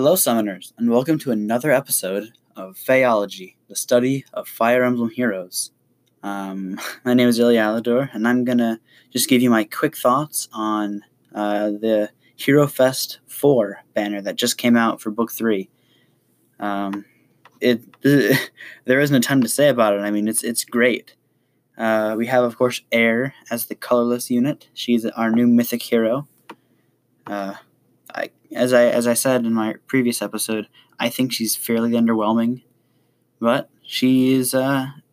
Hello, Summoners, and welcome to another episode of Phaeology, the study of Fire Emblem heroes. My name is Ilya Alador, and I'm going to just give you my quick thoughts on the Hero Fest 4 banner that just came out for Book 3. There isn't a ton to say about it. I mean, it's great. We have, of course, Eir as the colorless unit. She's our new mythic hero. As I said in my previous episode, I think she's fairly underwhelming, but she is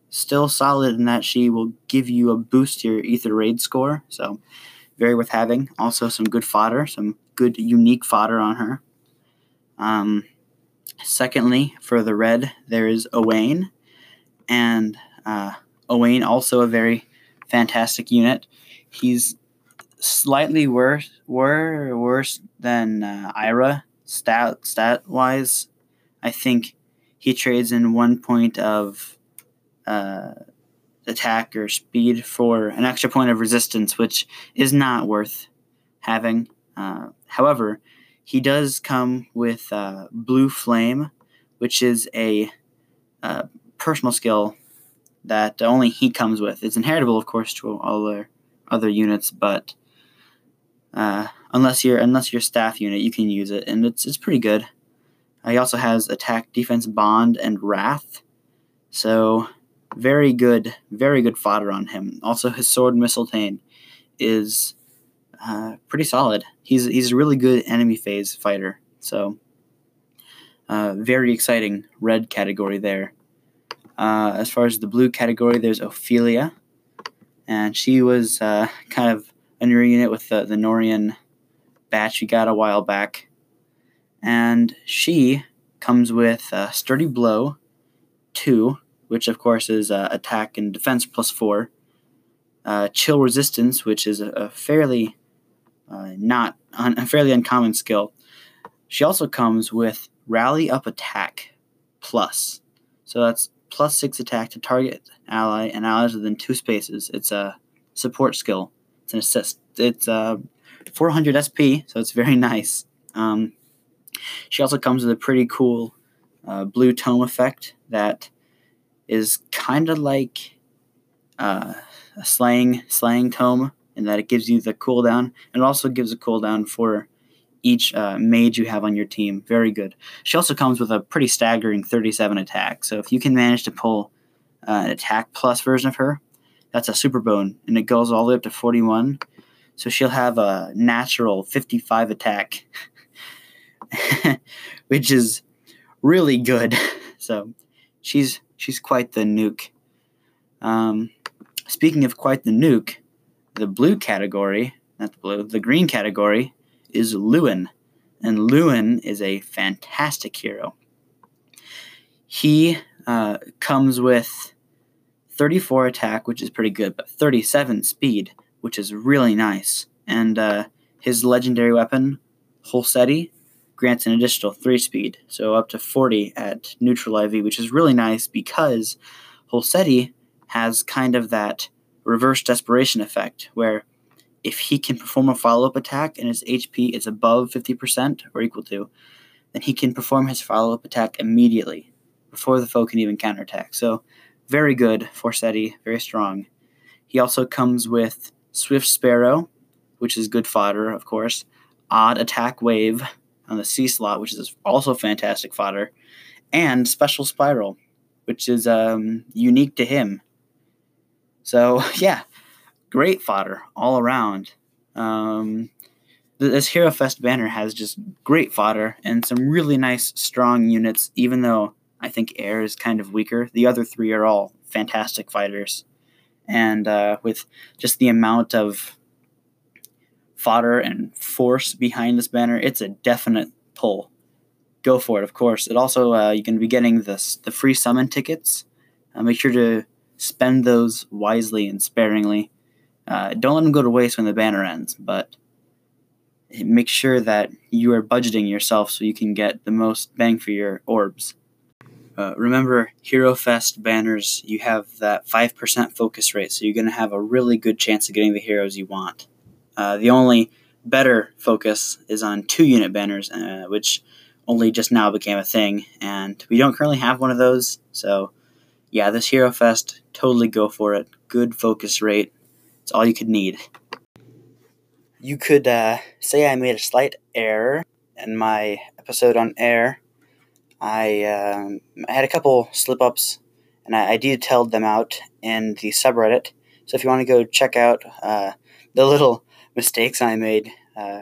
still solid in that she will give you a boost to your Aether Raid score, so very worth having. Also some good fodder, some good unique fodder on her. Secondly, for the red, there is Owain, and Owain also a very fantastic unit. He's slightly worse than Ira stat-wise. I think he trades in 1 point of attack or speed for an extra point of resistance, which is not worth having. However, he does come with blue flame, which is a personal skill that only he comes with. It's inheritable, of course, to all their other units, but unless you're staff unit, you can use it, and it's pretty good. He also has attack, defense, bond, and wrath, so very good fodder on him. Also, his sword Mistletain is pretty solid. He's a really good enemy phase fighter, so very exciting red category there. As far as the blue category, there's Ophelia, and she was kind of a new unit with the Norian batch we got a while back. And she comes with Sturdy Blow 2, which of course is attack and defense plus 4. Chill Resistance, which is a fairly fairly uncommon skill. She also comes with Rally Up Attack plus. So that's plus 6 attack to target ally and allies within 2 spaces. It's a support skill. It's an assist. It's 400 SP, so it's very nice. She also comes with a pretty cool blue tome effect that is kind of like a slaying tome, in that it gives you the cooldown, and it also gives a cooldown for each mage you have on your team. Very good. She also comes with a pretty staggering 37 attack, so if you can manage to pull an attack plus version of her, that's a super bone, and it goes all the way up to 41. So she'll have a natural 55 attack, which is really good. So she's quite the nuke. Speaking of quite the nuke, the blue category, not the blue, the green category is Luin. And Luin is a fantastic hero. He comes with 34 attack, which is pretty good, but 37 speed, which is really nice. And his legendary weapon, Forseti, grants an additional 3 speed, so up to 40 at neutral IV, which is really nice because Forseti has kind of that reverse desperation effect, where if he can perform a follow-up attack and his HP is above 50% or equal to, then he can perform his follow-up attack immediately before the foe can even counterattack. So very good, Forseti, very strong. He also comes with Swift Sparrow, which is good fodder, of course. Odd Attack Wave on the C slot, which is also fantastic fodder. And Special Spiral, which is unique to him. So, yeah, great fodder all around. This Hero Fest banner has just great fodder and some really nice, strong units, even though I think Eir is kind of weaker. The other 3 are all fantastic fighters. And with just the amount of fodder and force behind this banner, it's a definite pull. Go for it, of course. It also, you can be getting the free summon tickets. Make sure to spend those wisely and sparingly. Don't let them go to waste when the banner ends, but make sure that you are budgeting yourself so you can get the most bang for your orbs. Remember, Hero Fest banners, you have that 5% focus rate, so you're going to have a really good chance of getting the heroes you want. The only better focus is on 2-unit banners, which only just now became a thing, and we don't currently have one of those, so yeah, this Hero Fest, totally go for it. Good focus rate. It's all you could need. You could say I made a slight error in my episode on Eir. I had a couple slip-ups, and I detailed them out in the subreddit. So if you want to go check out the little mistakes I made,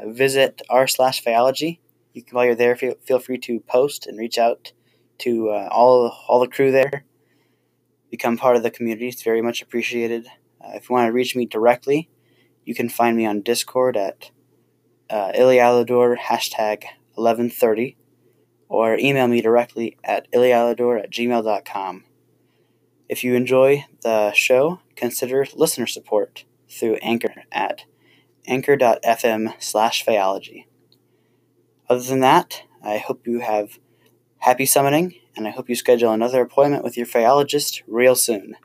visit r/Phaeology. You can, while you're there, feel free to post and reach out to all the crew there. Become part of the community. It's very much appreciated. If you want to reach me directly, you can find me on Discord at Ilya Alador #1130, or email me directly at ilyalador@gmail.com. If you enjoy the show, consider listener support through Anchor at anchor.fm/Phaeology. Other than that, I hope you have happy summoning, and I hope you schedule another appointment with your phaeologist real soon.